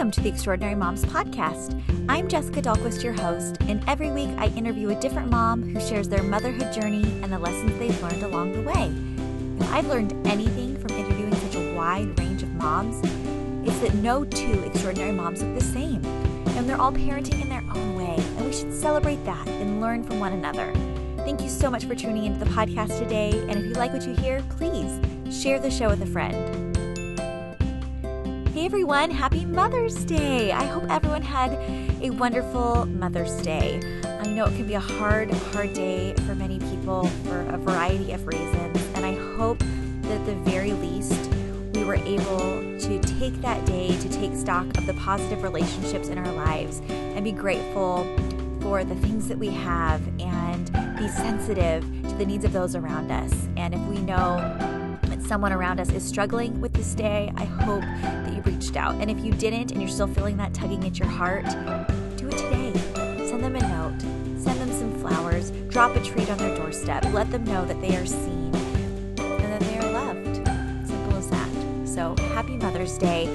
welcome to the Extraordinary Moms Podcast. I'm Jessica Dahlquist, your host, and every week I interview a different mom who shares their motherhood journey and the lessons they've learned along the way. If I've learned anything from interviewing such a wide range of moms, it's that no two extraordinary moms look the same, and they're all parenting in their own way, and we should celebrate that and learn from one another. Thank you so much for tuning into the podcast today, and if you like what you hear, please share the show with a friend. Hey everyone, happy Mother's Day. I hope everyone had a wonderful Mother's Day. I know it can be a hard day for many people for a variety of reasons, and I hope that at the very least we were able to take that day to take stock of the positive relationships in our lives and be grateful for the things that we have and be sensitive to the needs of those around us. And if we know someone around us is struggling with this day, I hope that you reached out. And if you didn't and you're still feeling that tugging at your heart, do it today. Send them a note. Send them some flowers. Drop a treat on their doorstep. Let them know that they are seen and that they are loved. Simple as that. So happy Mother's Day.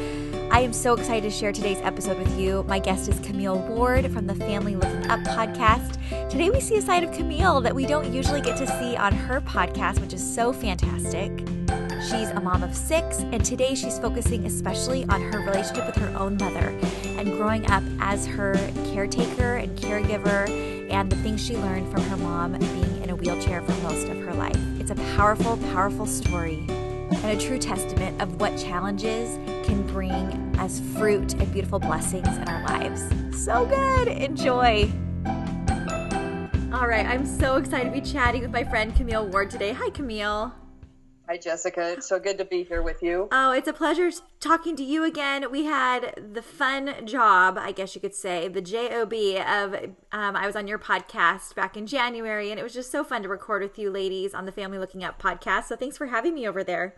I am so excited to share today's episode with you. My guest is Camille Ward from the Family Looking Up podcast. Today we see a side of Camille that we don't usually get to see on her podcast, which is so fantastic. She's a mom of 6, and today she's focusing especially on her relationship with her own mother and growing up as her caretaker and caregiver and the things she learned from her mom being in a wheelchair for most of her life. It's a powerful, powerful story and a true testament of what challenges can bring as fruit and beautiful blessings in our lives. So good. Enjoy. All right. I'm so excited to be chatting with my friend Camille Ward today. Hi, Camille. Hi, Jessica. It's so good to be here with you. Oh, it's a pleasure talking to you again. We had the fun job, I guess you could say, the J-O-B of, I was on your podcast back in January, and it was just so fun to record with you ladies on the Family Looking Up podcast. So thanks for having me over there.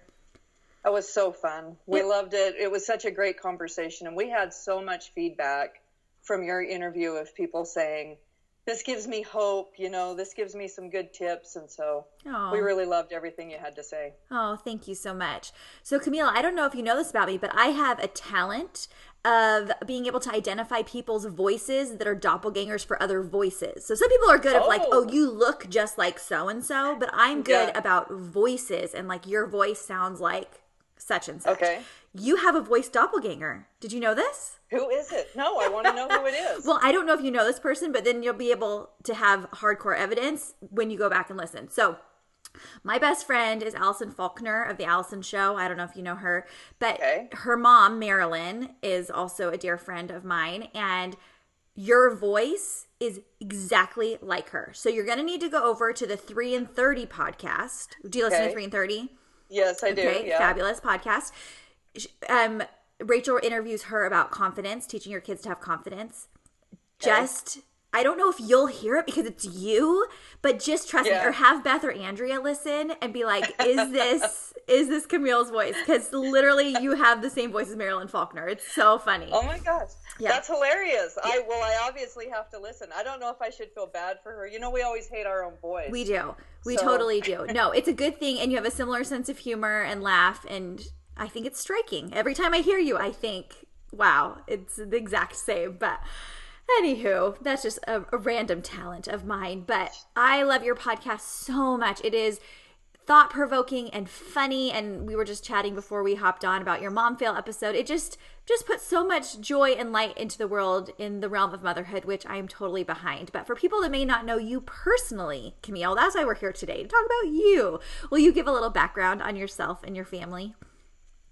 It was so fun. We loved it. It was such a great conversation, and we had so much feedback from your interview of people saying, this gives me hope, you know, this gives me some good tips. And so we really loved everything you had to say. Oh, thank you so much. So Camille, I don't know if you know this about me, but I have a talent of being able to identify people's voices that are doppelgangers for other voices. So some people are good at like, oh, you look just like so-and-so, but I'm good about voices and like your voice sounds like such and such. Okay. You have a voice doppelganger. Did you know this? Who is it? No, I want to know who it is. Well, I don't know if you know this person, but then you'll be able to have hardcore evidence when you go back and listen. So my best friend is Allison Faulkner of The Allison Show. I don't know if you know her, but her mom, Marilyn, is also a dear friend of mine. And your voice is exactly like her. So you're going to need to go over to the 3 and 30 podcast. Do you listen to 3 and 30? Yes, I do. Okay, yeah. Fabulous podcast. Rachel interviews her about confidence, teaching your kids to have confidence. Just, I don't know if you'll hear it because it's you, but just trust me, or have Beth or Andrea listen and be like, is this Camille's voice? Because literally you have the same voice as Marilyn Faulkner. It's so funny. Oh my gosh. Yeah. That's hilarious. I obviously have to listen. I don't know if I should feel bad for her. You know, we always hate our own voice. We do. We totally do. No, it's a good thing. And you have a similar sense of humor and laugh. And I think it's striking. Every time I hear you, I think, wow, it's the exact same. But anywho, that's just a random talent of mine. But I love your podcast so much. It is thought-provoking and funny, and we were just chatting before we hopped on about your mom fail episode. It just puts so much joy and light into the world in the realm of motherhood, which I am totally behind. But for people that may not know you personally, Camille, that's why we're here today, to talk about you. Will you give a little background on yourself and your family?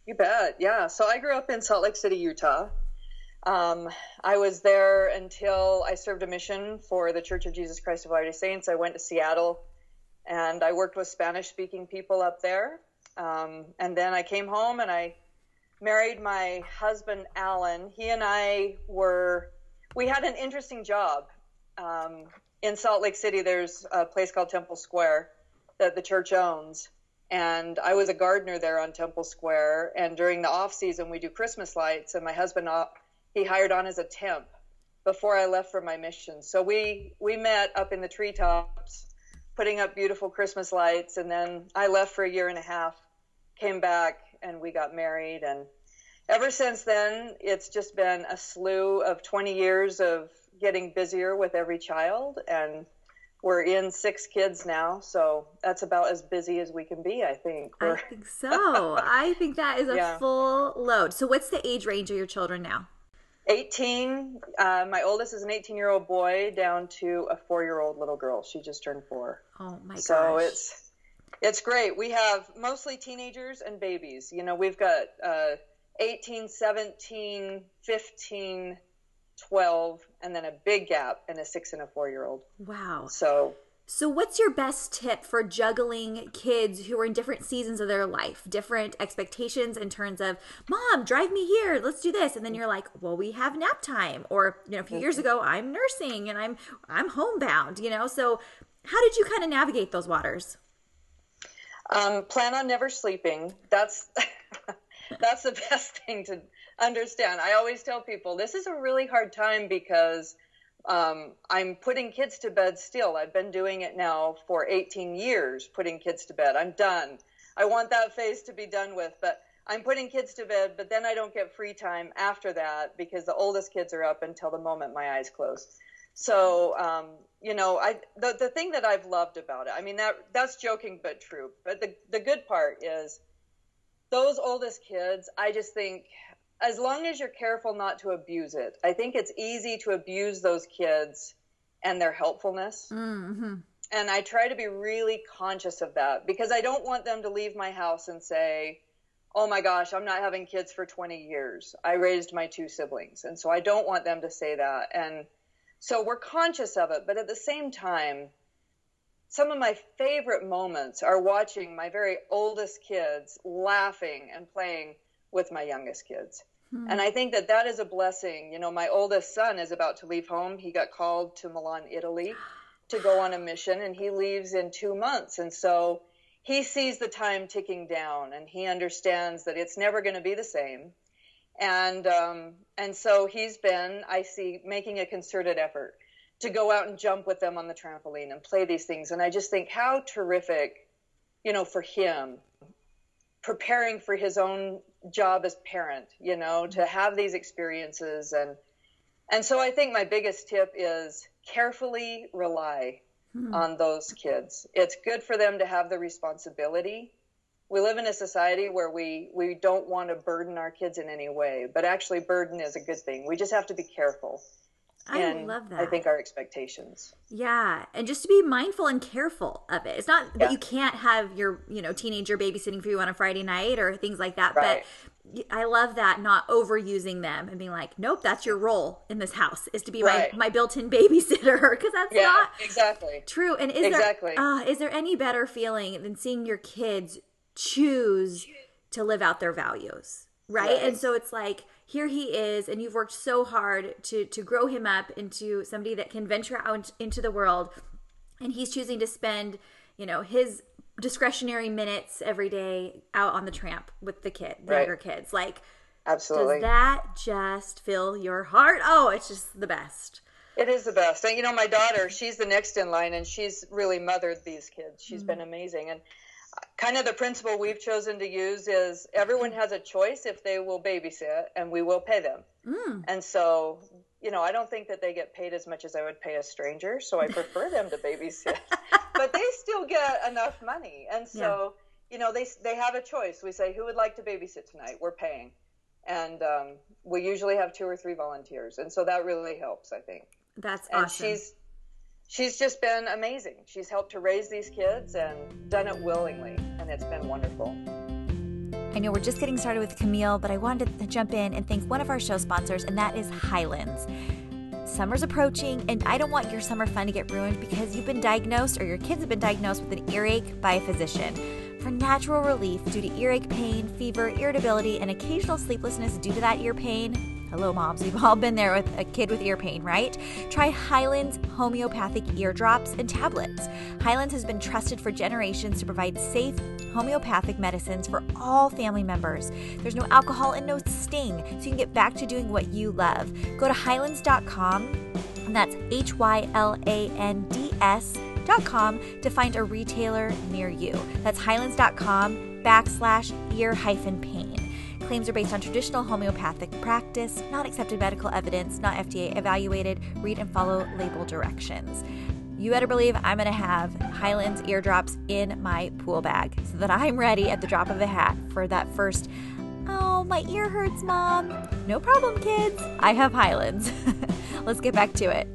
You bet, yeah. So I grew up in Salt Lake City, Utah. I was there until I served a mission for the Church of Jesus Christ of Latter-day Saints. I went to Seattle, and I worked with Spanish-speaking people up there. And then I came home, and I married my husband, Alan. He and I we had an interesting job. In Salt Lake City, there's a place called Temple Square that the church owns. And I was a gardener there on Temple Square. And during the off-season, we do Christmas lights. And my husband, he hired on as a temp before I left for my mission. So we met up in the treetops, putting up beautiful Christmas lights. And then I left for a year and a half, came back, and we got married. And ever since then, it's just been a slew of 20 years of getting busier with every child, and we're in 6 kids now, so that's about as busy as we can be, I think. I think so. I think that is a full load. So what's the age range of your children now? 18. My oldest is an 18-year-old boy down to a 4-year-old little girl. She just turned 4. Oh, my gosh. So it's great. We have mostly teenagers and babies. You know, we've got 18, 17, 15, 12, and then a big gap in a 6 and a 4-year-old. Wow. So what's your best tip for juggling kids who are in different seasons of their life, different expectations in terms of, Mom, drive me here, let's do this. And then you're like, well, we have nap time. Or, you know, a few years ago, I'm nursing and I'm homebound, you know. So how did you kind of navigate those waters? Plan on never sleeping. That's that's the best thing to understand. I always tell people this is a really hard time because I'm putting kids to bed still. I've been doing it now for 18 years, putting kids to bed. I'm done. I want that phase to be done with, but I'm putting kids to bed, but then I don't get free time after that because the oldest kids are up until the moment my eyes close. So, you know, the thing that I've loved about it, I mean, that's joking, but true. But the good part is those oldest kids, I just think, as long as you're careful not to abuse it, I think it's easy to abuse those kids and their helpfulness. Mm-hmm. And I try to be really conscious of that because I don't want them to leave my house and say, oh my gosh, I'm not having kids for 20 years. I raised my 2 siblings. And so I don't want them to say that. And so we're conscious of it. But at the same time, some of my favorite moments are watching my very oldest kids laughing and playing with my youngest kids. Hmm. And I think that is a blessing. You know, my oldest son is about to leave home. He got called to Milan, Italy to go on a mission, and he leaves in 2 months. And so he sees the time ticking down and he understands that it's never going to be the same. And so he's been, I see, making a concerted effort to go out and jump with them on the trampoline and play these things. And I just think how terrific, you know, for him, preparing for his own job as parent, you know, to have these experiences. And so I think my biggest tip is carefully rely on those kids. It's good for them to have the responsibility. We live in a society where we don't want to burden our kids in any way, but actually burden is a good thing. We just have to be careful. I love that. I think our expectations. Yeah. And just to be mindful and careful of it. It's not that you can't have your, you know, teenager babysitting for you on a Friday night or things like that. Right. But I love that not overusing them and being like, nope, that's your role in this house is to be my built-in babysitter. Cause that's not exactly true. And is there any better feeling than seeing your kids choose to live out their values? Right. And so it's like, here he is, and you've worked so hard to grow him up into somebody that can venture out into the world, and he's choosing to spend, you know, his discretionary minutes every day out on the tramp with the younger kids. Like, absolutely, does that just fill your heart? Oh, it's just the best. It is the best. And, you know, my daughter, she's the next in line, and she's really mothered these kids. She's been amazing. And kind of the principle we've chosen to use is everyone has a choice if they will babysit, and we will pay them. And so, you know, I don't think that they get paid as much as I would pay a stranger, so I prefer them to babysit. But they still get enough money. And so, you know, they have a choice. We say, who would like to babysit tonight? We're paying. And we usually have 2 or 3 volunteers. And so that really helps, I think. That's awesome. And She's just been amazing. She's helped to raise these kids and done it willingly, and it's been wonderful. I know we're just getting started with Camille, but I wanted to jump in and thank one of our show sponsors, and that is Hyland's. Summer's approaching, and I don't want your summer fun to get ruined because you've been diagnosed or your kids have been diagnosed with an earache by a physician. For natural relief due to earache pain, fever, irritability, and occasional sleeplessness due to that ear pain, hello, moms. We've all been there with a kid with ear pain, right? Try Hyland's homeopathic ear drops and tablets. Hyland's has been trusted for generations to provide safe homeopathic medicines for all family members. There's no alcohol and no sting, so you can get back to doing what you love. Go to Hyland's.com, and that's Hylands.com to find a retailer near you. That's Hyland's.com/ear-pain. Claims are based on traditional homeopathic practice, not accepted medical evidence, not FDA evaluated. Read and follow label directions. You better believe I'm going to have Hyland's eardrops in my pool bag so that I'm ready at the drop of a hat for that first, "Oh, my ear hurts, Mom." No problem, kids. I have Hyland's. Let's get back to it.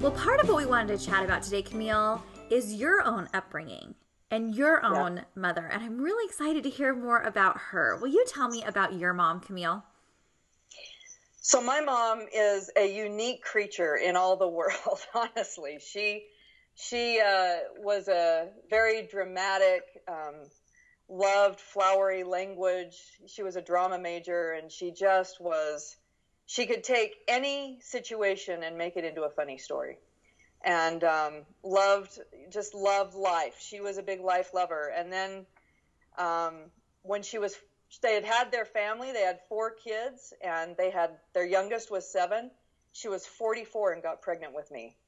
Well, part of what we wanted to chat about today, Camille, is your own upbringing and your own mother. And I'm really excited to hear more about her. Will you tell me about your mom, Camille? So my mom is a unique creature in all the world, honestly. She was a very dramatic, loved flowery language. She was a drama major, and she could take any situation and make it into a funny story, and loved life. She was a big life lover. And then when they had their family. They had 4 kids, and their youngest was 7. She was 44 and got pregnant with me.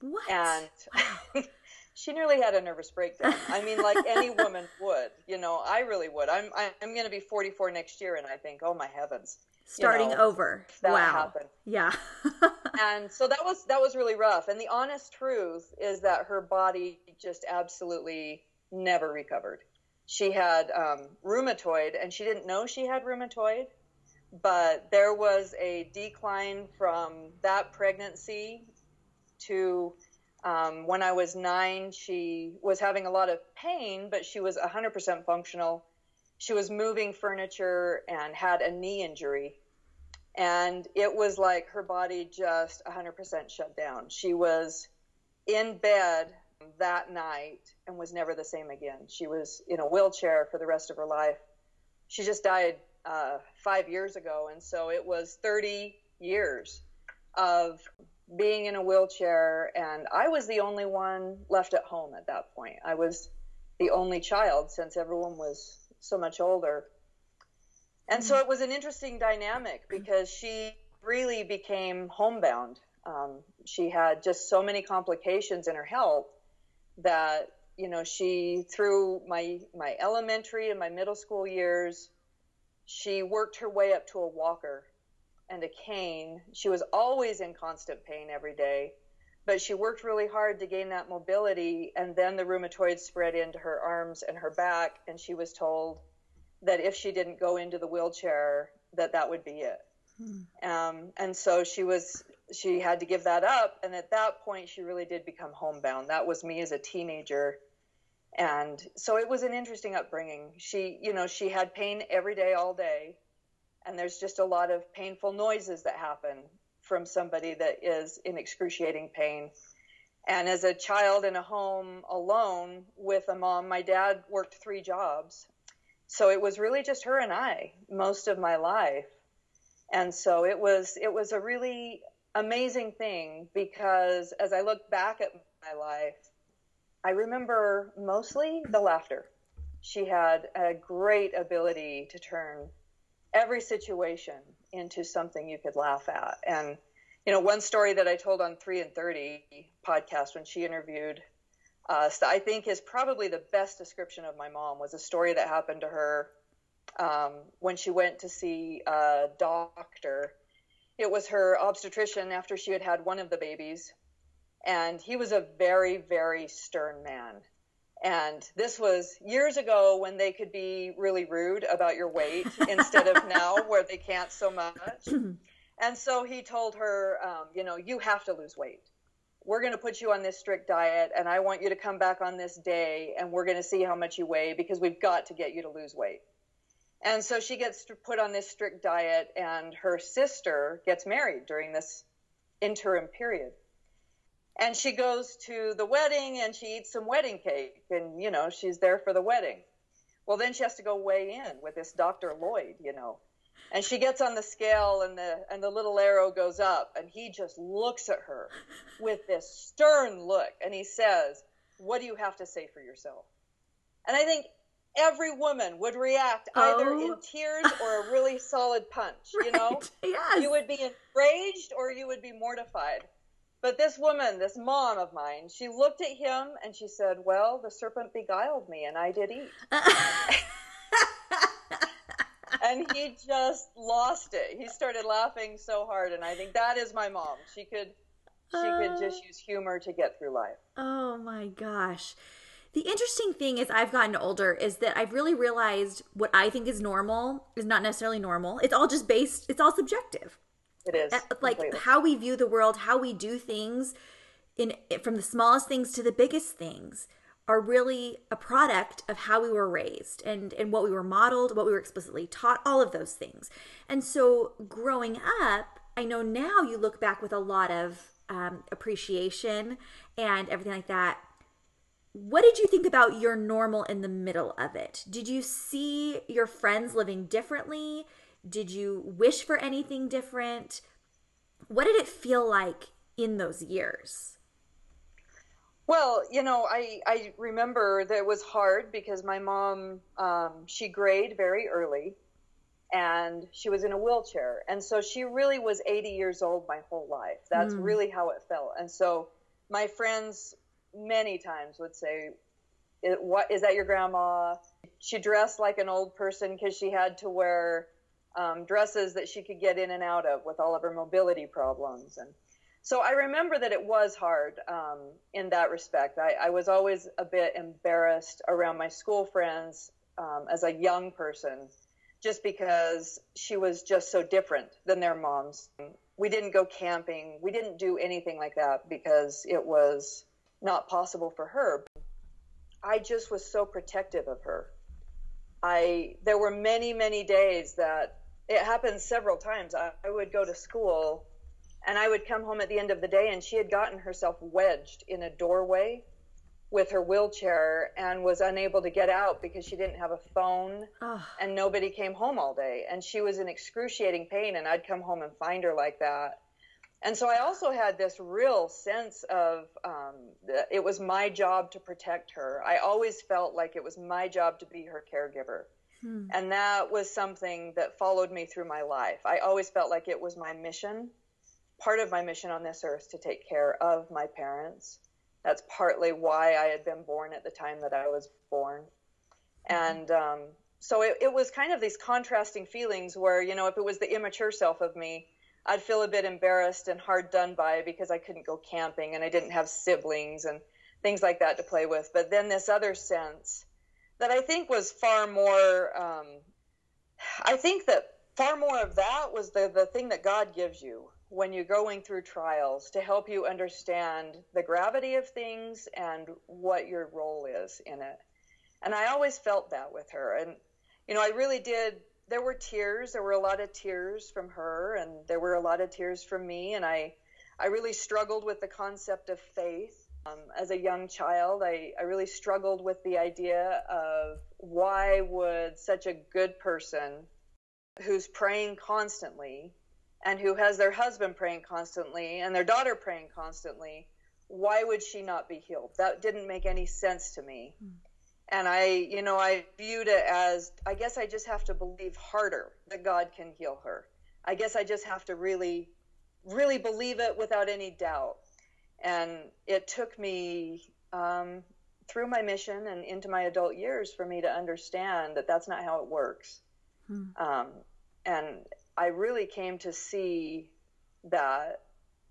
What? And she nearly had a nervous breakdown. I mean, like any woman would, I really would. I'm going to be 44 next year, and I think, oh my heavens. Starting over. That happened. Yeah. And so that was really rough. And the honest truth is that her body just absolutely never recovered. She had rheumatoid, and she didn't know she had rheumatoid, but there was a decline from that pregnancy to when I was 9. She was having a lot of pain, but she was 100% functional. She was moving furniture and had a knee injury, and it was like her body just 100% shut down. She was in bed that night and was never the same again. She was in a wheelchair for the rest of her life. She just died 5 years ago, and so it was 30 years of being in a wheelchair, and I was the only one left at home at that point. I was the only child since everyone was so much older. And so it was an interesting dynamic because she really became homebound. She had just so many complications in her health that, she, through my elementary and my middle school years, she worked her way up to a walker and a cane. She was always in constant pain every day, but she worked really hard to gain that mobility. And then the rheumatoid spread into her arms and her back. And she was told that if she didn't go into the wheelchair, that would be it. And so she had to give that up. And at that point, she really did become homebound. That was me as a teenager. And so it was an interesting upbringing. She, she had pain every day, all day. And there's just a lot of painful noises that happen from somebody that is in excruciating pain. And as a child in a home alone with a mom, my dad worked 3 jobs. So it was really just her and I most of my life. And so it was a really amazing thing, because as I look back at my life, I remember mostly the laughter. She had a great ability to turn every situation into something you could laugh at. And, one story that I told on 3 and 30 podcast when she interviewed us, I think is probably the best description of my mom, was a story that happened to her when she went to see a doctor. It was her obstetrician after she had had one of the babies, and he was a very, very stern man. And this was years ago when they could be really rude about your weight instead of now where they can't so much. And so he told her, you have to lose weight. We're going to put you on this strict diet, and I want you to come back on this day, and we're going to see how much you weigh, because we've got to get you to lose weight. And so she gets put on this strict diet, and her sister gets married during this interim period. And she goes to the wedding, and she eats some wedding cake, and, she's there for the wedding. Well, then she has to go weigh in with this Dr. Lloyd, And she gets on the scale, and the little arrow goes up, and he just looks at her with this stern look, and he says, "What do you have to say for yourself?" And I think every woman would react either in tears or a really solid punch, Right. Yes. You would be enraged or you would be mortified. But this woman, this mom of mine, she looked at him and she said, "Well, the serpent beguiled me and I did eat." And he just lost it. He started laughing so hard, and I think that is my mom. She could just use humor to get through life. Oh my gosh. The interesting thing as I've gotten older is that I've really realized what I think is normal is not necessarily normal. It's all just based, it's all subjective. It is. Like completely. How we view the world, how we do things, from the smallest things to the biggest things, are really a product of how we were raised and what we were modeled, what we were explicitly taught, all of those things. And so growing up, I know now you look back with a lot of appreciation and everything like that. What did you think about your normal in the middle of it? Did you see your friends living differently? Did you wish for anything different? What did it feel like in those years? Well, I remember that it was hard because my mom, she grayed very early and she was in a wheelchair. And so she really was 80 years old my whole life. That's really how it felt. And so my friends many times would say, "What is that, your grandma? She dressed like an old person because she had to wear dresses that she could get in and out of with all of her mobility problems." And so I remember that it was hard in that respect. I was always a bit embarrassed around my school friends as a young person, just because she was just so different than their moms. We didn't go camping. We didn't do anything like that because it was not possible for her. I just was so protective of her. There were many, many days that it happened several times. I would go to school and I would come home at the end of the day, and she had gotten herself wedged in a doorway with her wheelchair and was unable to get out because she didn't have a phone. Ugh. And nobody came home all day. And she was in excruciating pain, and I'd come home and find her like that. And so I also had this real sense of it was my job to protect her. I always felt like it was my job to be her caregiver. And that was something that followed me through my life. I always felt like it was my mission, part of my mission on this earth, to take care of my parents. That's partly why I had been born at the time that I was born. And so it was kind of these contrasting feelings where, if it was the immature self of me, I'd feel a bit embarrassed and hard done by because I couldn't go camping and I didn't have siblings and things like that to play with. But then this other sense that I think was far more, I think that far more of that was the thing that God gives you when you're going through trials to help you understand the gravity of things and what your role is in it. And I always felt that with her. And, I really did. There were tears. There were a lot of tears from her, and there were a lot of tears from me. And I really struggled with the concept of faith. As a young child, I really struggled with the idea of why would such a good person who's praying constantly and who has their husband praying constantly and their daughter praying constantly, why would she not be healed? That didn't make any sense to me. And I viewed it as, I guess I just have to believe harder that God can heal her. I guess I just have to really, really believe it without any doubt. And it took me through my mission and into my adult years for me to understand that that's not how it works. And I really came to see that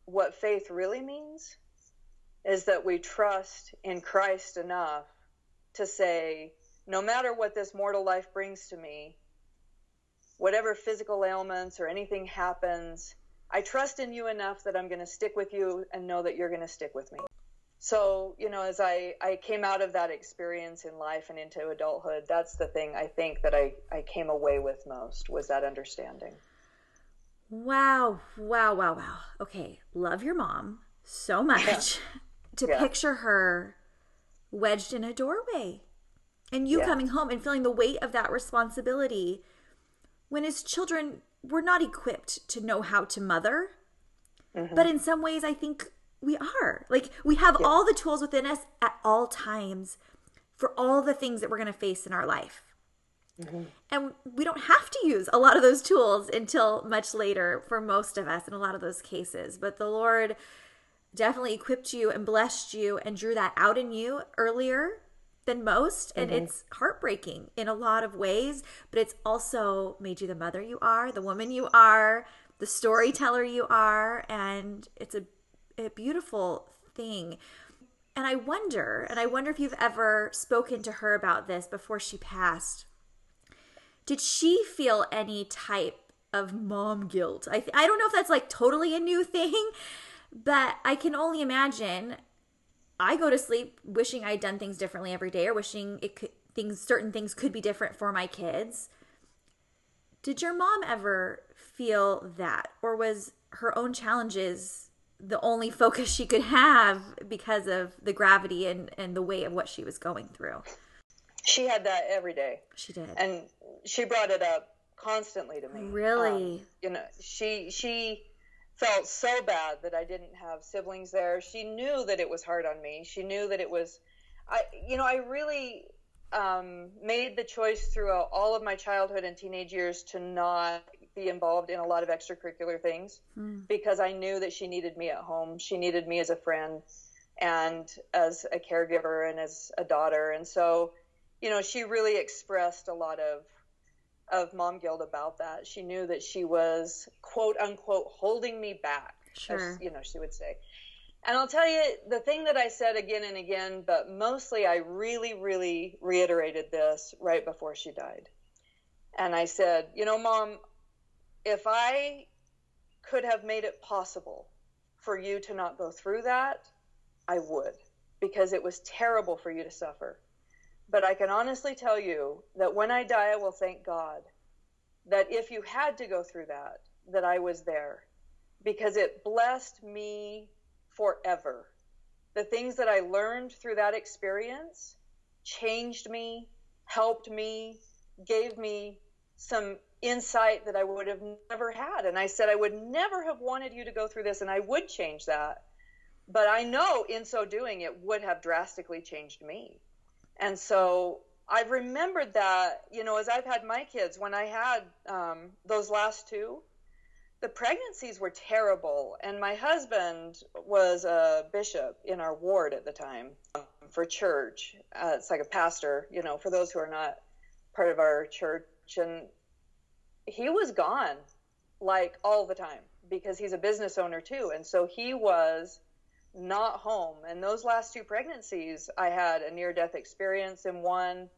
what faith really means is that we trust in Christ enough to say, no matter what this mortal life brings to me, whatever physical ailments or anything happens, I trust in you enough that I'm going to stick with you and know that you're going to stick with me. So, as I came out of that experience in life and into adulthood, that's the thing I think that I came away with most, was that understanding. Wow. Okay, love your mom so much. Yeah. To picture her wedged in a doorway and you coming home and feeling the weight of that responsibility when, as children, we're not equipped to know how to mother. But in some ways I think we are, like, we have all the tools within us at all times for all the things that we're going to face in our life, and we don't have to use a lot of those tools until much later for most of us in a lot of those cases. But the Lord definitely equipped you and blessed you and drew that out in you earlier than most, and it's heartbreaking in a lot of ways, but it's also made you the mother you are, the woman you are, the storyteller you are, and it's a beautiful thing. And I wonder if you've ever spoken to her about this before she passed. Did she feel any type of mom guilt? I don't know if that's like totally a new thing, but I can only imagine. I go to sleep wishing I'd done things differently every day, or wishing certain things could be different for my kids. Did your mom ever feel that? Or was her own challenges the only focus she could have because of the gravity and the weight of what she was going through? She had that every day. She did. And she brought it up constantly to me. Really? She felt so bad that I didn't have siblings there. She knew that it was hard on me. She knew that it was, I really made the choice throughout all of my childhood and teenage years to not be involved in a lot of extracurricular things because I knew that she needed me at home. She needed me as a friend and as a caregiver and as a daughter. And so, she really expressed a lot of mom guilt about that. She knew that she was, quote unquote, holding me back, sure, as, she would say. And I'll tell you the thing that I said again and again, but mostly I really, really reiterated this right before she died. And I said, Mom, if I could have made it possible for you to not go through that, I would, because it was terrible for you to suffer. But I can honestly tell you that when I die, I will thank God that if you had to go through that, that I was there, because it blessed me forever. The things that I learned through that experience changed me, helped me, gave me some insight that I would have never had. And I said, I would never have wanted you to go through this, and I would change that. But I know in so doing, it would have drastically changed me. And so I've remembered that, as I've had my kids, when I had those last two, the pregnancies were terrible. And my husband was a bishop in our ward at the time for church. It's like a pastor, for those who are not part of our church. And he was gone like all the time because he's a business owner too. And so he was not home. And those last two pregnancies, I had a near-death experience in one,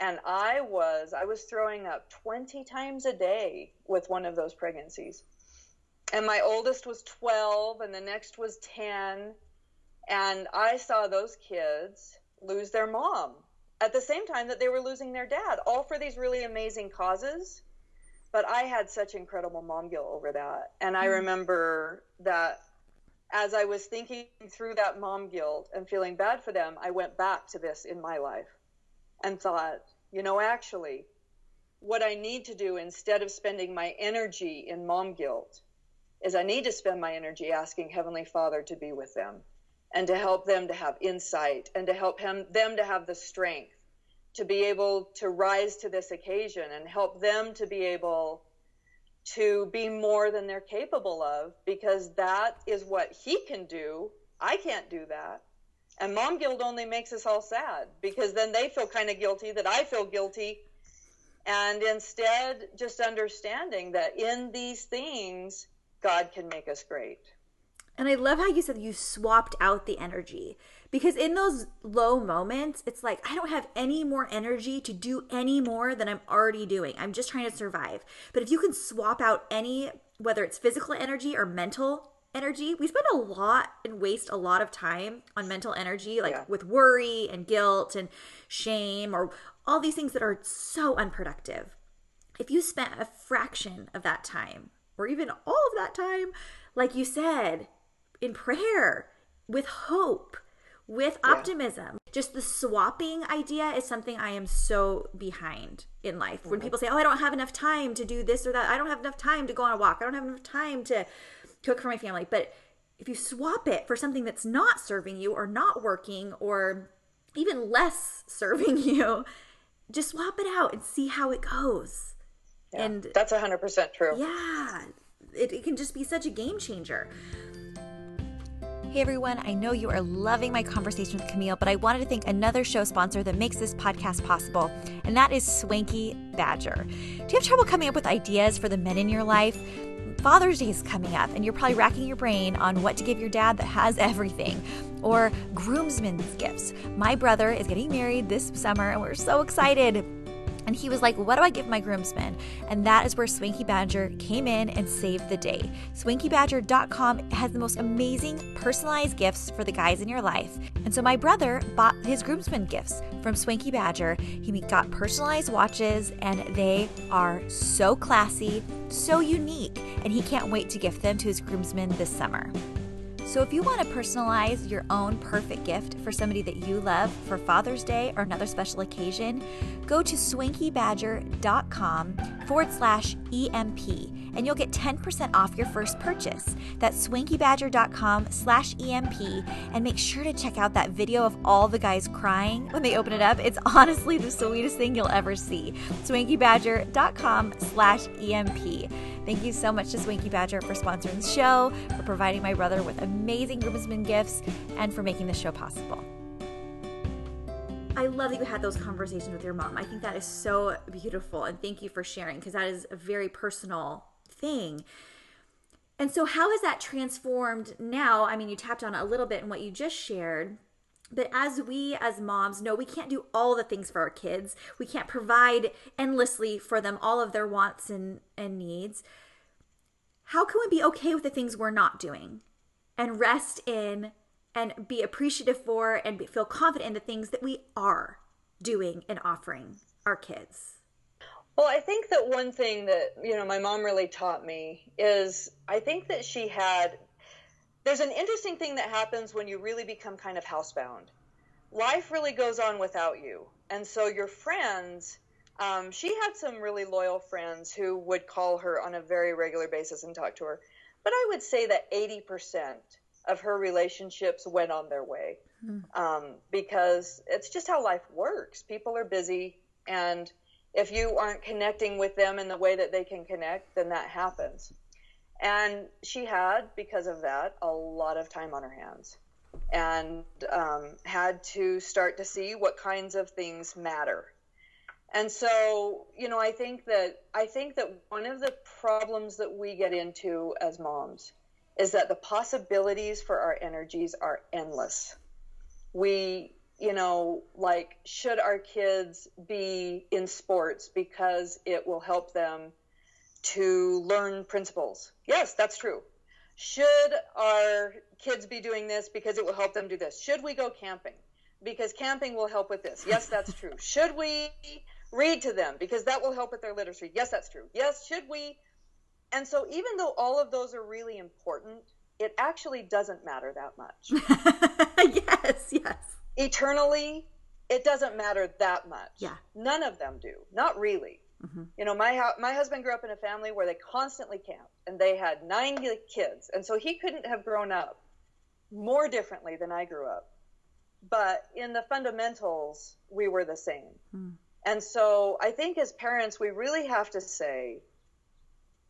and I was throwing up 20 times a day with one of those pregnancies. And my oldest was 12 and the next was 10. And I saw those kids lose their mom at the same time that they were losing their dad, all for these really amazing causes. But I had such incredible mom guilt over that. And I remember that as I was thinking through that mom guilt and feeling bad for them, I went back to this in my life and thought, actually, what I need to do instead of spending my energy in mom guilt is I need to spend my energy asking Heavenly Father to be with them and to help them to have insight and to help them to have the strength to be able to rise to this occasion and help them to be able to be more than they're capable of, because that is what he can do. I can't do that. And mom guilt only makes us all sad, because then they feel kind of guilty that I feel guilty. And instead, just understanding that in these things, God can make us great. And I love how you said you swapped out the energy, because in those low moments, it's like, I don't have any more energy to do any more than I'm already doing. I'm just trying to survive. But if you can swap out any, whether it's physical energy or mental energy, we spend a lot and waste a lot of time on mental energy, like with worry and guilt and shame or all these things that are so unproductive. If you spent a fraction of that time, or even all of that time, like you said, in prayer, with hope, with optimism. Just the swapping idea is something I am so behind in life. When people say, I don't have enough time to do this or that. I don't have enough time to go on a walk. I don't have enough time to cook for my family. But if you swap it for something that's not serving you or not working or even less serving you, just swap it out and see how it goes. Yeah, and that's 100% true. Yeah. It can just be such a game changer. Hey everyone, I know you are loving my conversation with Camille, but I wanted to thank another show sponsor that makes this podcast possible, and that is Swanky Badger. Do you have trouble coming up with ideas for the men in your life? Father's Day is coming up, and you're probably racking your brain on what to give your dad that has everything, or groomsmen's gifts. My brother is getting married this summer, and we're so excited. And he was like, what do I give my groomsmen? And that is where Swanky Badger came in and saved the day. SwankyBadger.com has the most amazing personalized gifts for the guys in your life. And so my brother bought his groomsmen gifts from Swanky Badger. He got personalized watches, and they are so classy, so unique, and he can't wait to gift them to his groomsmen this summer. So if you want to personalize your own perfect gift for somebody that you love for Father's Day or another special occasion, go to swankybadger.com/EMP and you'll get 10% off your first purchase. That's swankybadger.com/EMP, and make sure to check out that video of all the guys crying when they open it up. It's honestly the sweetest thing you'll ever see. swankybadger.com/EMP. Thank you so much to Swanky Badger for sponsoring the show, for providing my brother with amazing groomsmen gifts, and for making the show possible. I love that you had those conversations with your mom. I think that is so beautiful, and thank you for sharing, because that is a very personal thing. And so how has that transformed now? I mean, you tapped on it a little bit in what you just shared. But as we, as moms, know, we can't do all the things for our kids. We can't provide endlessly for them all of their wants and needs. How can we be okay with the things we're not doing and rest in and be appreciative for and feel confident in the things that we are doing and offering our kids? Well, I think that one thing that, my mom really taught me is I think that she had... There's an interesting thing that happens when you really become kind of housebound. Life really goes on without you. And so your friends, she had some really loyal friends who would call her on a very regular basis and talk to her. But I would say that 80% of her relationships went on their way, because it's just how life works. People are busy, and if you aren't connecting with them in the way that they can connect, then that happens. And she had, because of that, a lot of time on her hands, and had to start to see what kinds of things matter. And so, I think that one of the problems that we get into as moms is that the possibilities for our energies are endless. We, should our kids be in sports because it will help them to learn principles? Yes, that's true. Should our kids be doing this because it will help them do this? Should we go camping because camping will help with this? Yes, that's true. Should we read to them because that will help with their literacy? Yes, that's true. Yes, should we? And so even though all of those are really important, it actually doesn't matter that much. Yes. Eternally, it doesn't matter that much. Yeah. None of them do. Not really. Mm-hmm. My husband grew up in a family where they constantly camped, and they had 9 kids. And so he couldn't have grown up more differently than I grew up. But in the fundamentals, we were the same. Mm. And so I think as parents, we really have to say,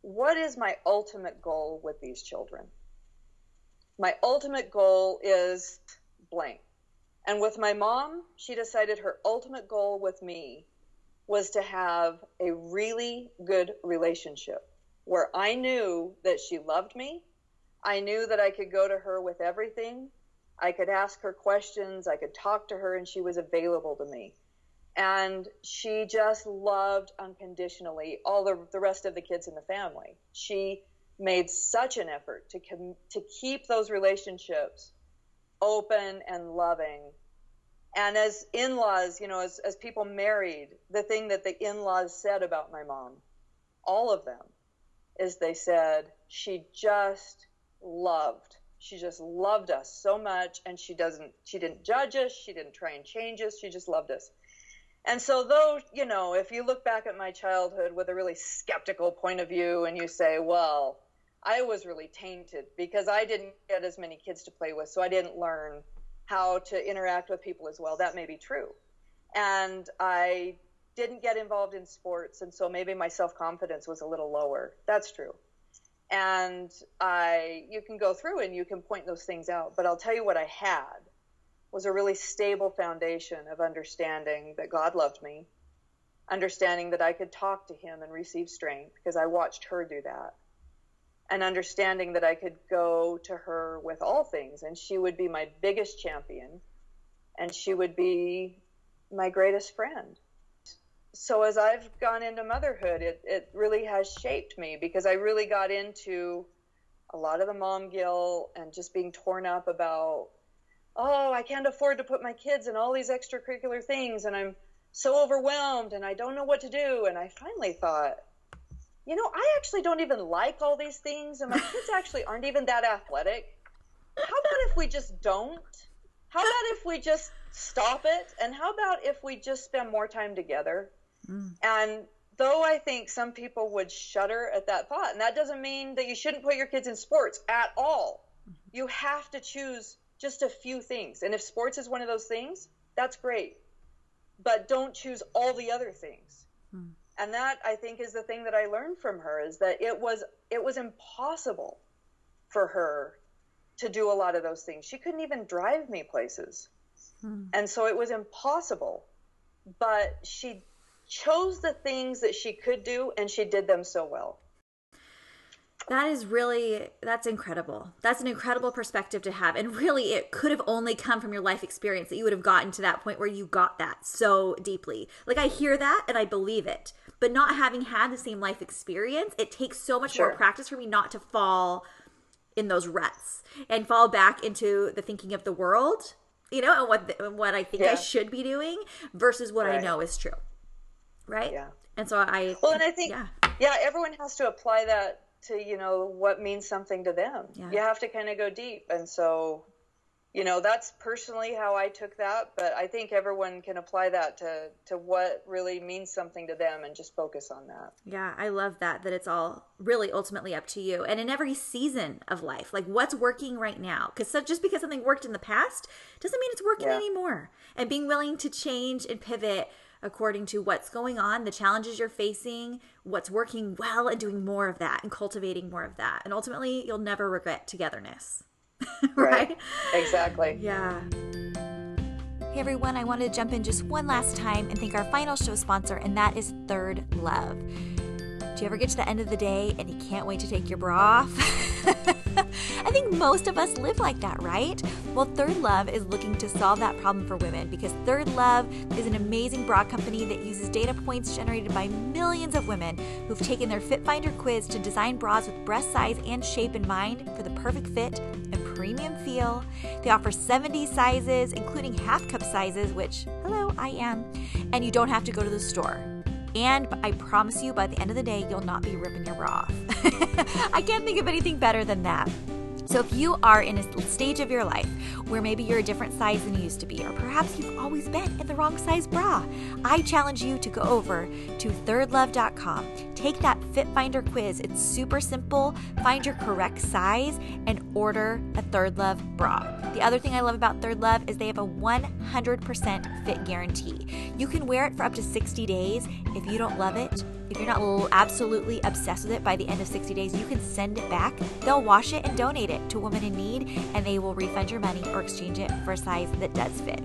what is my ultimate goal with these children? My ultimate goal is blank. And with my mom, she decided her ultimate goal with me was to have a really good relationship where I knew that she loved me. I knew that I could go to her with everything. I could ask her questions. I could talk to her, and she was available to me. And she just loved unconditionally all the rest of the kids in the family. She made such an effort to keep those relationships open and loving. And as in-laws, as people married, the thing that the in-laws said about my mom, all of them, is they said, she just loved us so much, and she didn't judge us, she didn't try and change us, she just loved us. And so though, if you look back at my childhood with a really skeptical point of view and you say, well, I was really tainted because I didn't get as many kids to play with, so I didn't learn how to interact with people as well. That may be true. And I didn't get involved in sports, and so maybe my self-confidence was a little lower. That's true. And you can go through and you can point those things out. But I'll tell you what I had was a really stable foundation of understanding that God loved me, understanding that I could talk to him and receive strength because I watched her do that, and understanding that I could go to her with all things and she would be my biggest champion and she would be my greatest friend. So as I've gone into motherhood, it really has shaped me because I really got into a lot of the mom guilt and just being torn up about, oh, I can't afford to put my kids in all these extracurricular things and I'm so overwhelmed and I don't know what to do. And I finally thought, you know, I actually don't even like all these things and my kids actually aren't even that athletic. How about if we just don't? How about if we just stop it? And how about if we just spend more time together? And though I think some people would shudder at that thought, and that doesn't mean that you shouldn't put your kids in sports at all. You have to choose just a few things. And if sports is one of those things, that's great. But don't choose all the other things. And that, I think, is the thing that I learned from her, is that it was impossible for her to do a lot of those things. She couldn't even drive me places. And so it was impossible. But she chose the things that she could do, and she did them so well. That's incredible. That's an incredible perspective to have. And really, it could have only come from your life experience that you would have gotten to that point where you got that so deeply. Like, I hear that and I believe it, but not having had the same life experience, it takes so much more practice for me not to fall in those ruts and fall back into the thinking of the world, you know, and what I think I should be doing versus what I know is true. Right? Yeah. And so I think everyone has to apply that to, you know, what means something to them. Yeah. You have to kind of go deep. And so, you know, that's personally how I took that, but I think everyone can apply that to what really means something to them and just focus on that. Yeah, I love that it's all really ultimately up to you. And in every season of life, like what's working right now? Because just because something worked in the past doesn't mean it's working anymore. And being willing to change and pivot according to what's going on, the challenges you're facing, what's working well, and doing more of that and cultivating more of that. And ultimately, you'll never regret togetherness. Right? Exactly. Yeah. Hey everyone, I wanted to jump in just one last time and thank our final show sponsor, and that is Third Love. Do you ever get to the end of the day and you can't wait to take your bra off? I think most of us live like that, right? Well, Third Love is looking to solve that problem for women because Third Love is an amazing bra company that uses data points generated by millions of women who've taken their Fit Finder quiz to design bras with breast size and shape in mind for the perfect fit and premium feel. They offer 70 sizes, including half cup sizes, which, hello, I am. And you don't have to go to the store. And I promise you, by the end of the day, you'll not be ripping your bra off. I can't think of anything better than that. So if you are in a stage of your life where maybe you're a different size than you used to be, or perhaps you've always been in the wrong size bra, I challenge you to go over to thirdlove.com. Take that Fit Finder quiz. It's super simple. Find your correct size and order a Third Love bra. The other thing I love about Third Love is they have a 100% fit guarantee. You can wear it for up to 60 days. If you don't love it, if you're not absolutely obsessed with it by the end of 60 days, you can send it back. They'll wash it and donate it to Women in Need, and they will refund your money or exchange it for a size that does fit.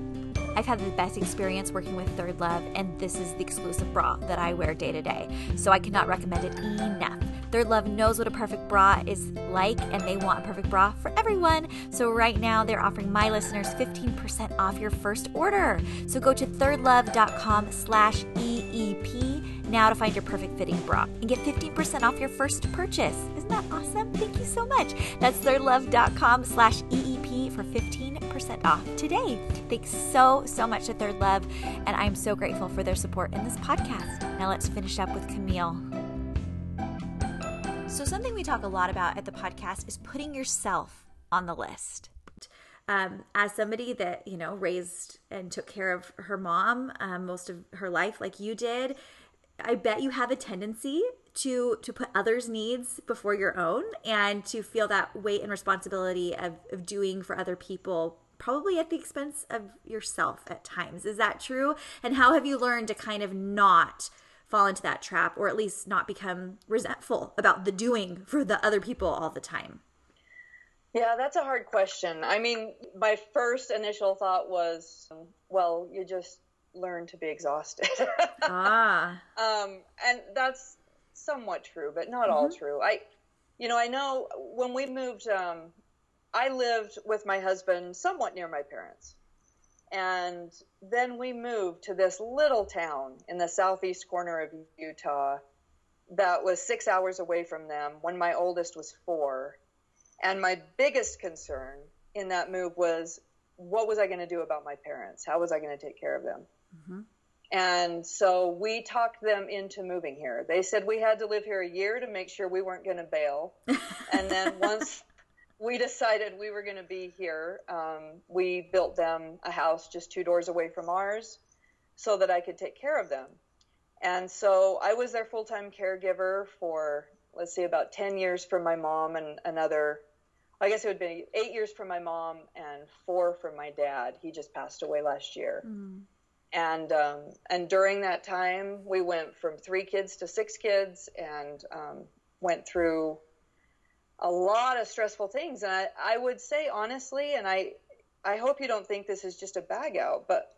I've had the best experience working with Third Love, and this is the exclusive bra that I wear day to day, so I cannot recommend it enough. Third Love knows what a perfect bra is like, and they want a perfect bra for everyone. So right now, they're offering my listeners 15% off your first order. So go to thirdlove.com/EEP now to find your perfect fitting bra and get 15% off your first purchase. Isn't that awesome? Thank you so much. That's thirdlove.com/EEP for 15% off today. Thanks so much to Third Love, and I'm so grateful for their support in this podcast. Now let's finish up with Camille. So something we talk a lot about at the podcast is putting yourself on the list. As somebody that, you know, raised and took care of her mom most of her life like you did, I bet you have a tendency to put others' needs before your own and to feel that weight and responsibility of doing for other people, probably at the expense of yourself at times. Is that true? And how have you learned to kind of not fall into that trap, or at least not become resentful about the doing for the other people all the time? Yeah, that's a hard question. I mean, my first initial thought was, well, you just learn to be exhausted. And that's somewhat true, but not all true. I know when we moved, I lived with my husband somewhat near my parents. And then we moved to this little town in the southeast corner of Utah that was 6 hours away from them when my oldest was 4. And my biggest concern in that move was, what was I going to do about my parents? How was I going to take care of them? Mm-hmm. And so we talked them into moving here. They said we had to live here a year to make sure we weren't going to bail. And then once we decided we were going to be here, we built them a house just 2 doors away from ours so that I could take care of them. And so I was their full-time caregiver for, let's see, about 10 years for my mom, and another, I guess it would be 8 years for my mom and 4 for my dad. He just passed away last year. Mm-hmm. And during that time, we went from 3 kids to 6 kids, and went through a lot of stressful things. And I would say, honestly, and I hope you don't think this is just a bag out, but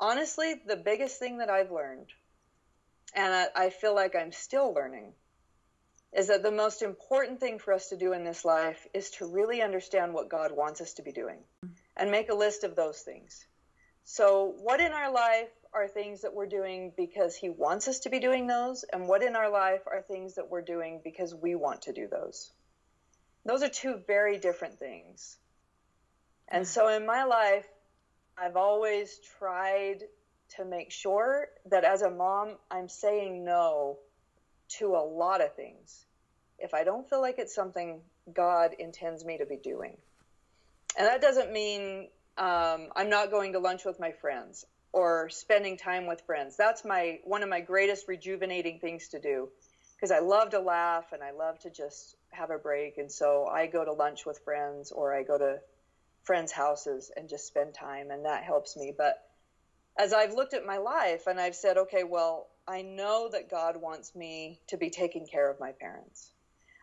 honestly, the biggest thing that I've learned, and I feel like I'm still learning, is that the most important thing for us to do in this life is to really understand what God wants us to be doing and make a list of those things. So what in our life are things that we're doing because he wants us to be doing those? And what in our life are things that we're doing because we want to do those? Those are 2 very different things. And so in my life, I've always tried to make sure that as a mom, I'm saying no to a lot of things if I don't feel like it's something God intends me to be doing. And that doesn't mean I'm not going to lunch with my friends or spending time with friends. That's one of my greatest rejuvenating things to do, because I love to laugh and I love to just have a break. And so I go to lunch with friends, or I go to friends' houses and just spend time, and that helps me. But as I've looked at my life and I've said, okay, well, I know that God wants me to be taking care of my parents.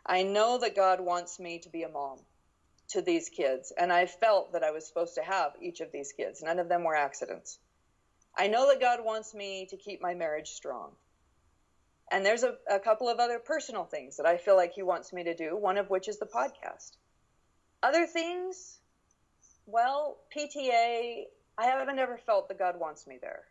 I know that God wants me to be a mom to these kids, and I felt that I was supposed to have each of these kids. None of them were accidents. I know that God wants me to keep my marriage strong. And there's a couple of other personal things that I feel like he wants me to do, one of which is the podcast. Other things, well, PTA, I haven't ever felt that God wants me there.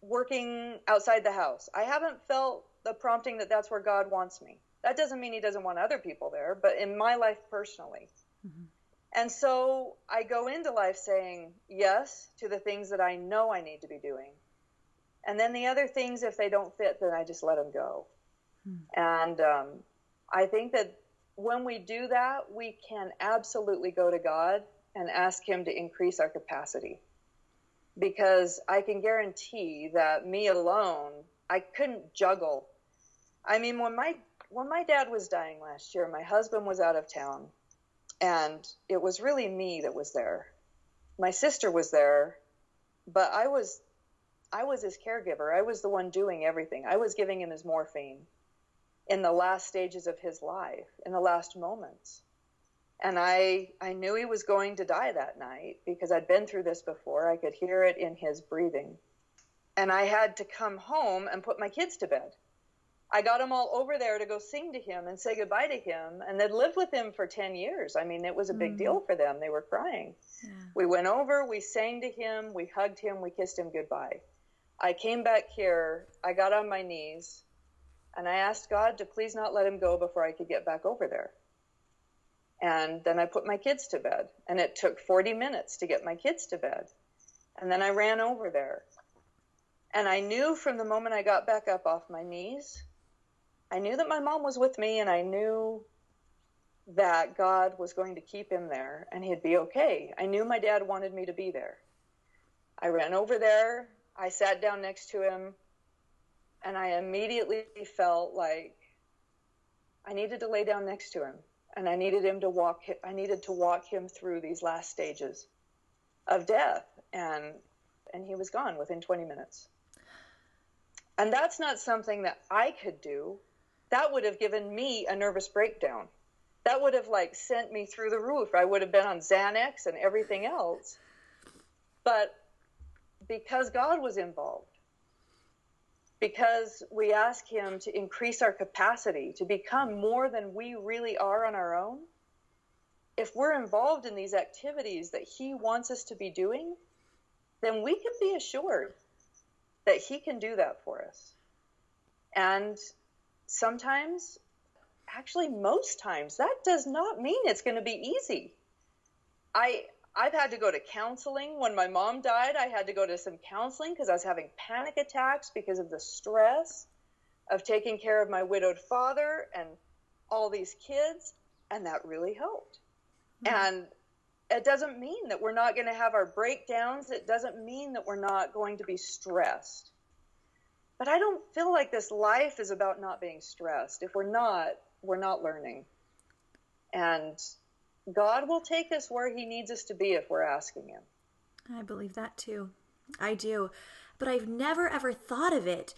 Working outside the house, I haven't felt the prompting that that's where God wants me. That doesn't mean he doesn't want other people there, but in my life personally. Mm-hmm. And so I go into life saying yes to the things that I know I need to be doing. And then the other things, if they don't fit, then I just let them go. Mm-hmm. And I think that when we do that, we can absolutely go to God and ask him to increase our capacity. Because I can guarantee that me alone, I couldn't juggle. I mean, when my dad was dying last year, my husband was out of town, and it was really me that was there. My sister was there, but I was his caregiver. I was the one doing everything. I was giving him his morphine in the last stages of his life, in the last moments. And I knew he was going to die that night because I'd been through this before. I could hear it in his breathing. And I had to come home and put my kids to bed. I got them all over there to go sing to him and say goodbye to him. And they'd lived with him for 10 years. I mean, it was a big deal for them. They were crying. Yeah. We went over, we sang to him, we hugged him, we kissed him goodbye. I came back here, I got on my knees, and I asked God to please not let him go before I could get back over there. And then I put my kids to bed, and it took 40 minutes to get my kids to bed. And then I ran over there, and I knew from the moment I got back up off my knees, I knew that my mom was with me, and I knew that God was going to keep him there and he'd be okay. I knew my dad wanted me to be there. I ran over there, I sat down next to him, and I immediately felt like I needed to lay down next to him. And I needed to walk him through these last stages of death. And he was gone within 20 minutes. And that's not something that I could do. That would have given me a nervous breakdown. That would have like sent me through the roof. I would have been on Xanax and everything else. But because God was involved, because we ask him to increase our capacity to become more than we really are on our own, if we're involved in these activities that he wants us to be doing, then we can be assured that he can do that for us. And sometimes, actually most times, that does not mean it's going to be easy. I've had to go to counseling. When my mom died, I had to go to some counseling because I was having panic attacks because of the stress of taking care of my widowed father and all these kids, and that really helped. Mm-hmm. And it doesn't mean that we're not going to have our breakdowns. It doesn't mean that we're not going to be stressed. But I don't feel like this life is about not being stressed. If we're not, we're not learning. And God will take us where he needs us to be if we're asking him. I believe that too. I do. But I've never ever thought of it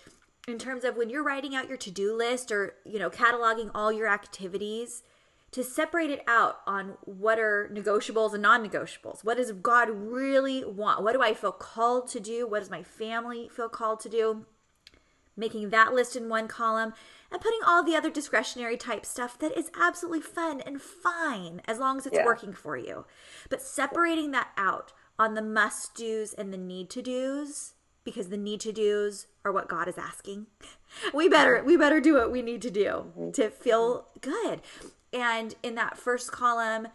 in terms of when you're writing out your to-do list or, you know, cataloging all your activities, to separate it out on what are negotiables and non-negotiables. What does God really want? What do I feel called to do? What does my family feel called to do? Making that list in one column and putting all the other discretionary type stuff that is absolutely fun and fine as long as it's working for you. But separating that out on the must-dos and the need-to-dos, because the need-to-dos are what God is asking. We better do what we need to do to feel good. And in that first column,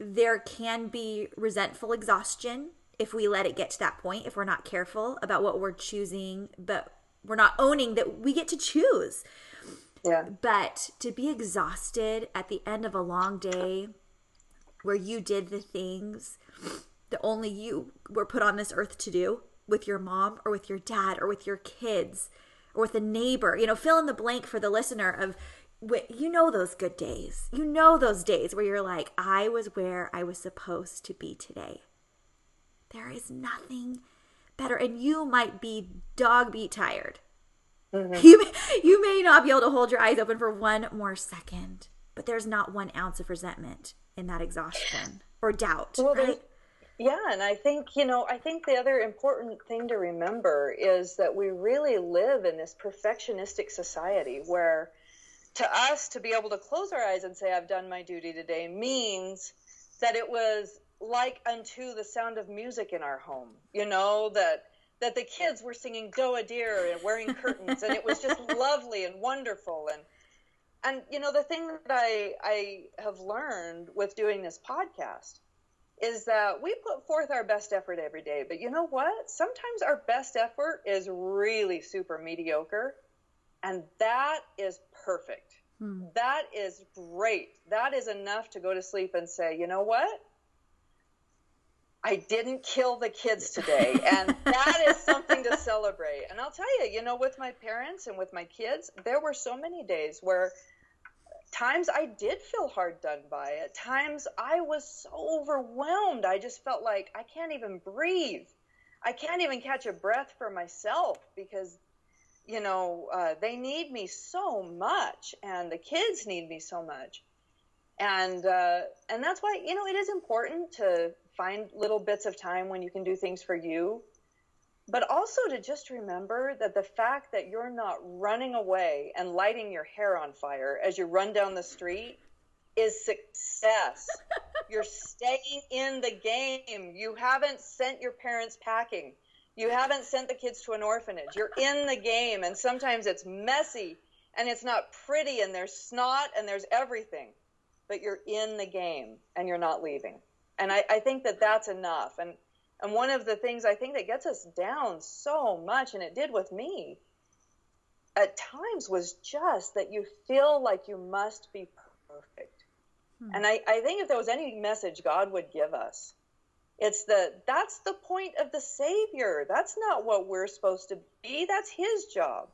there can be resentful exhaustion if we let it get to that point, if we're not careful about what we're choosing, but we're not owning that we get to choose. Yeah. But to be exhausted at the end of a long day where you did the things that only you were put on this earth to do with your mom or with your dad or with your kids or with a neighbor, you know, fill in the blank for the listener of, you know, those good days, you know, those days where you're like, I was where I was supposed to be today. There is nothing better. And you might be dog beat tired. Mm-hmm. You may not be able to hold your eyes open for one more second, but there's not 1 ounce of resentment in that exhaustion or doubt. Well, right? Yeah. And I think, you know, I think the other important thing to remember is that we really live in this perfectionistic society where to us to be able to close our eyes and say, I've done my duty today means that it was like unto the sound of music in our home, you know, that the kids were singing Go a Deer and wearing curtains, and it was just lovely and wonderful. And you know, the thing that I have learned with doing this podcast is that we put forth our best effort every day, but you know what? Sometimes our best effort is really super mediocre, and that is perfect. Hmm. That is great. That is enough to go to sleep and say, you know what? I didn't kill the kids today, and that is something to celebrate. And I'll tell you, you know, with my parents and with my kids, there were so many days where times I did feel hard done by. At times I was so overwhelmed. I just felt like I can't even breathe. I can't even catch a breath for myself because, you know, they need me so much, and the kids need me so much. And that's why, you know, it is important to find little bits of time when you can do things for you, but also to just remember that the fact that you're not running away and lighting your hair on fire as you run down the street is success. You're staying in the game. You haven't sent your parents packing. You haven't sent the kids to an orphanage. You're in the game, and sometimes it's messy and it's not pretty and there's snot and there's everything, but you're in the game and you're not leaving. And I think that that's enough. And one of the things I think that gets us down so much, and it did with me at times, was just that you feel like you must be perfect. Hmm. And I think if there was any message God would give us, it's that that's the point of the Savior. That's not what we're supposed to be. That's his job.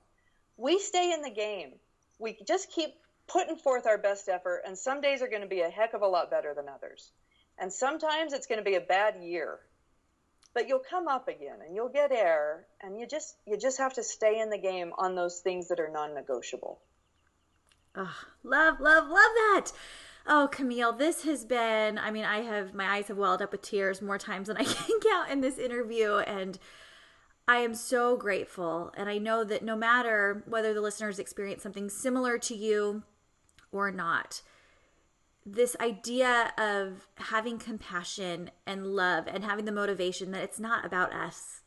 We stay in the game. We just keep putting forth our best effort, and some days are going to be a heck of a lot better than others. And sometimes it's going to be a bad year, But you'll come up again and you'll get air, and you just have to stay in the game on those things that are non-negotiable. Oh, love, love, love that. Oh, Camille, this has been, I mean, my eyes have welled up with tears more times than I can count in this interview. And I am so grateful. And I know that no matter whether the listeners experience something similar to you or not, this idea of having compassion and love and having the motivation that it's not about us.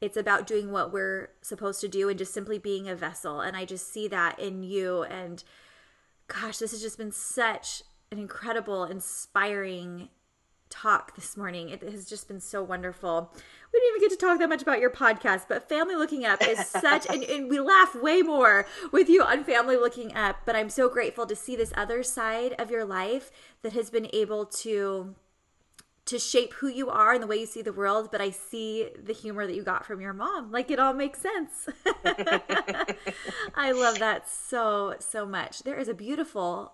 It's about doing what we're supposed to do and just simply being a vessel. And I just see that in you. And gosh, this has just been such an incredible, inspiring talk this morning. It has just been so wonderful. We didn't even get to talk that much about your podcast, but Family Looking Up is such, and we laugh way more with you on Family Looking Up, but I'm so grateful to see this other side of your life that has been able to shape who you are and the way you see the world, but I see the humor that you got from your mom. Like, it all makes sense. I love that so, so much. There is a beautiful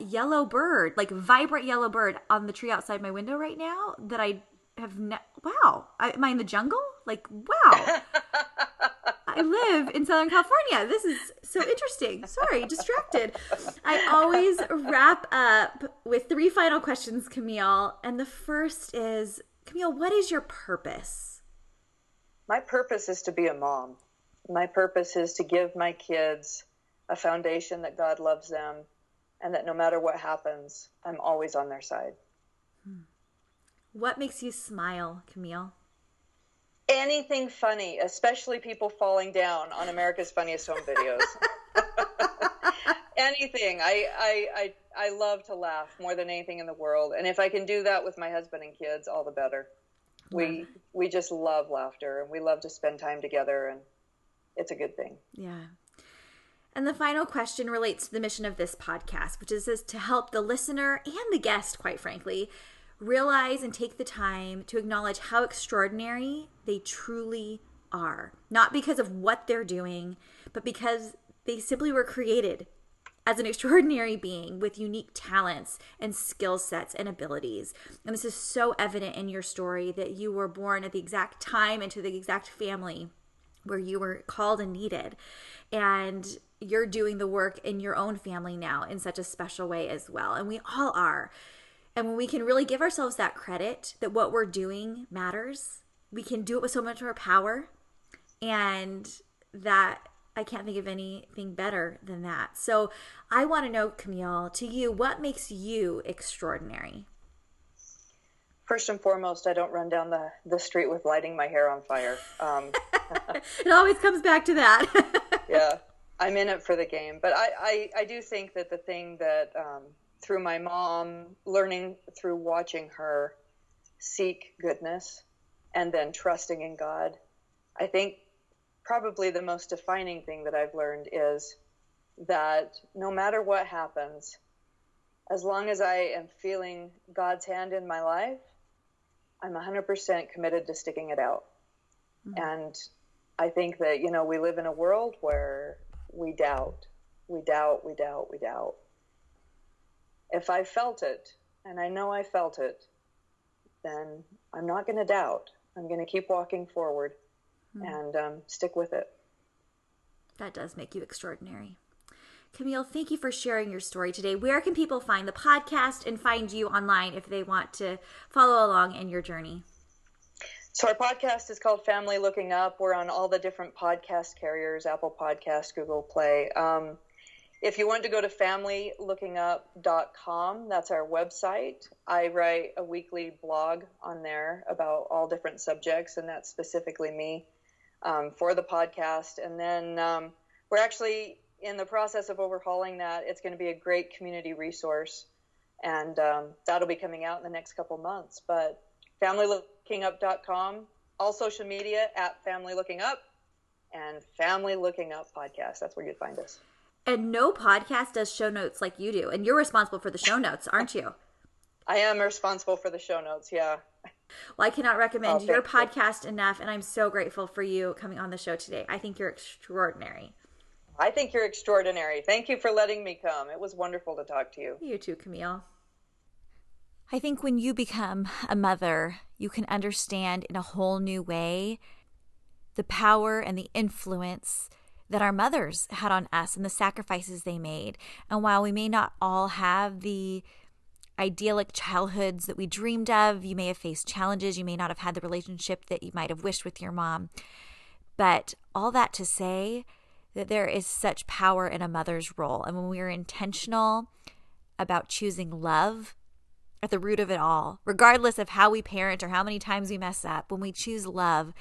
yellow bird, like vibrant yellow bird on the tree outside my window right now that I have wow. Am I in the jungle? Like, wow. I live in Southern California. This is so interesting. Sorry, distracted. I always wrap up with three final questions, Camille. And the first is, Camille, what is your purpose? My purpose is to be a mom. My purpose is to give my kids a foundation that God loves them and that no matter what happens, I'm always on their side. What makes you smile, Camille? Anything funny, especially people falling down on America's Funniest Home Videos. Anything. I love to laugh more than anything in the world. And if I can do that with my husband and kids, all the better. We just love laughter, and we love to spend time together, and it's a good thing. Yeah. And the final question relates to the mission of this podcast, which is to help the listener and the guest, quite frankly, realize and take the time to acknowledge how extraordinary they truly are. Not because of what they're doing, but because they simply were created as an extraordinary being with unique talents and skill sets and abilities. And this is so evident in your story that you were born at the exact time into the exact family where you were called and needed. And you're doing the work in your own family now in such a special way as well. And we all are. And when we can really give ourselves that credit that what we're doing matters, we can do it with so much more power. And that, I can't think of anything better than that. So I want to know, Camille, to you, what makes you extraordinary? First and foremost, I don't run down the street with lighting my hair on fire. It always comes back to that. Yeah, I'm in it for the game. But I do think that the thing that... through my mom, learning through watching her seek goodness and then trusting in God. I think probably the most defining thing that I've learned is that no matter what happens, as long as I am feeling God's hand in my life, I'm 100% committed to sticking it out. Mm-hmm. And I think that, you know, we live in a world where we doubt. If I felt it, and I know I felt it, then I'm not going to doubt. I'm going to keep walking forward and stick with it. That does make you extraordinary. Camille, thank you for sharing your story today. Where can people find the podcast and find you online if they want to follow along in your journey? So our podcast is called Family Looking Up. We're on all the different podcast carriers, Apple Podcasts, Google Play. If you want to go to familylookingup.com, that's our website. I write a weekly blog on there about all different subjects, and that's specifically me for the podcast. And then we're actually in the process of overhauling that. It's going to be a great community resource, and that'll be coming out in the next couple months. But familylookingup.com, all social media at familylookingup, and Family Looking Up Podcast. That's where you'd find us. And no podcast does show notes like you do. And you're responsible for the show notes, aren't you? I am responsible for the show notes, yeah. Well, I cannot recommend your podcast enough. And I'm so grateful for you coming on the show today. I think you're extraordinary. I think you're extraordinary. Thank you for letting me come. It was wonderful to talk to you. You too, Camille. I think when you become a mother, you can understand in a whole new way the power and the influence that our mothers had on us and the sacrifices they made. And while we may not all have the idyllic childhoods that we dreamed of, you may have faced challenges, you may not have had the relationship that you might have wished with your mom. But all that to say that there is such power in a mother's role. And when we are intentional about choosing love at the root of it all, regardless of how we parent or how many times we mess up, when we choose love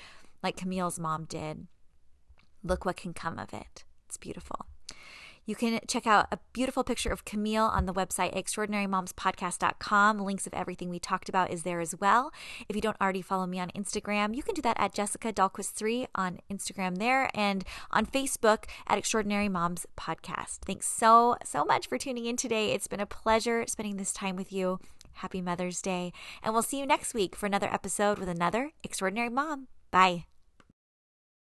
like Camille's mom did, look what can come of it. It's beautiful. You can check out a beautiful picture of Camille on the website extraordinarymomspodcast.com. Links of everything we talked about is there as well. If you don't already follow me on Instagram, you can do that at Jessica Dahlquist 3 on Instagram there, and on Facebook at Extraordinary Moms Podcast. Thanks so much for tuning in today. It's been a pleasure spending this time with you. Happy Mother's Day. And we'll see you next week for another episode with another Extraordinary Mom. Bye.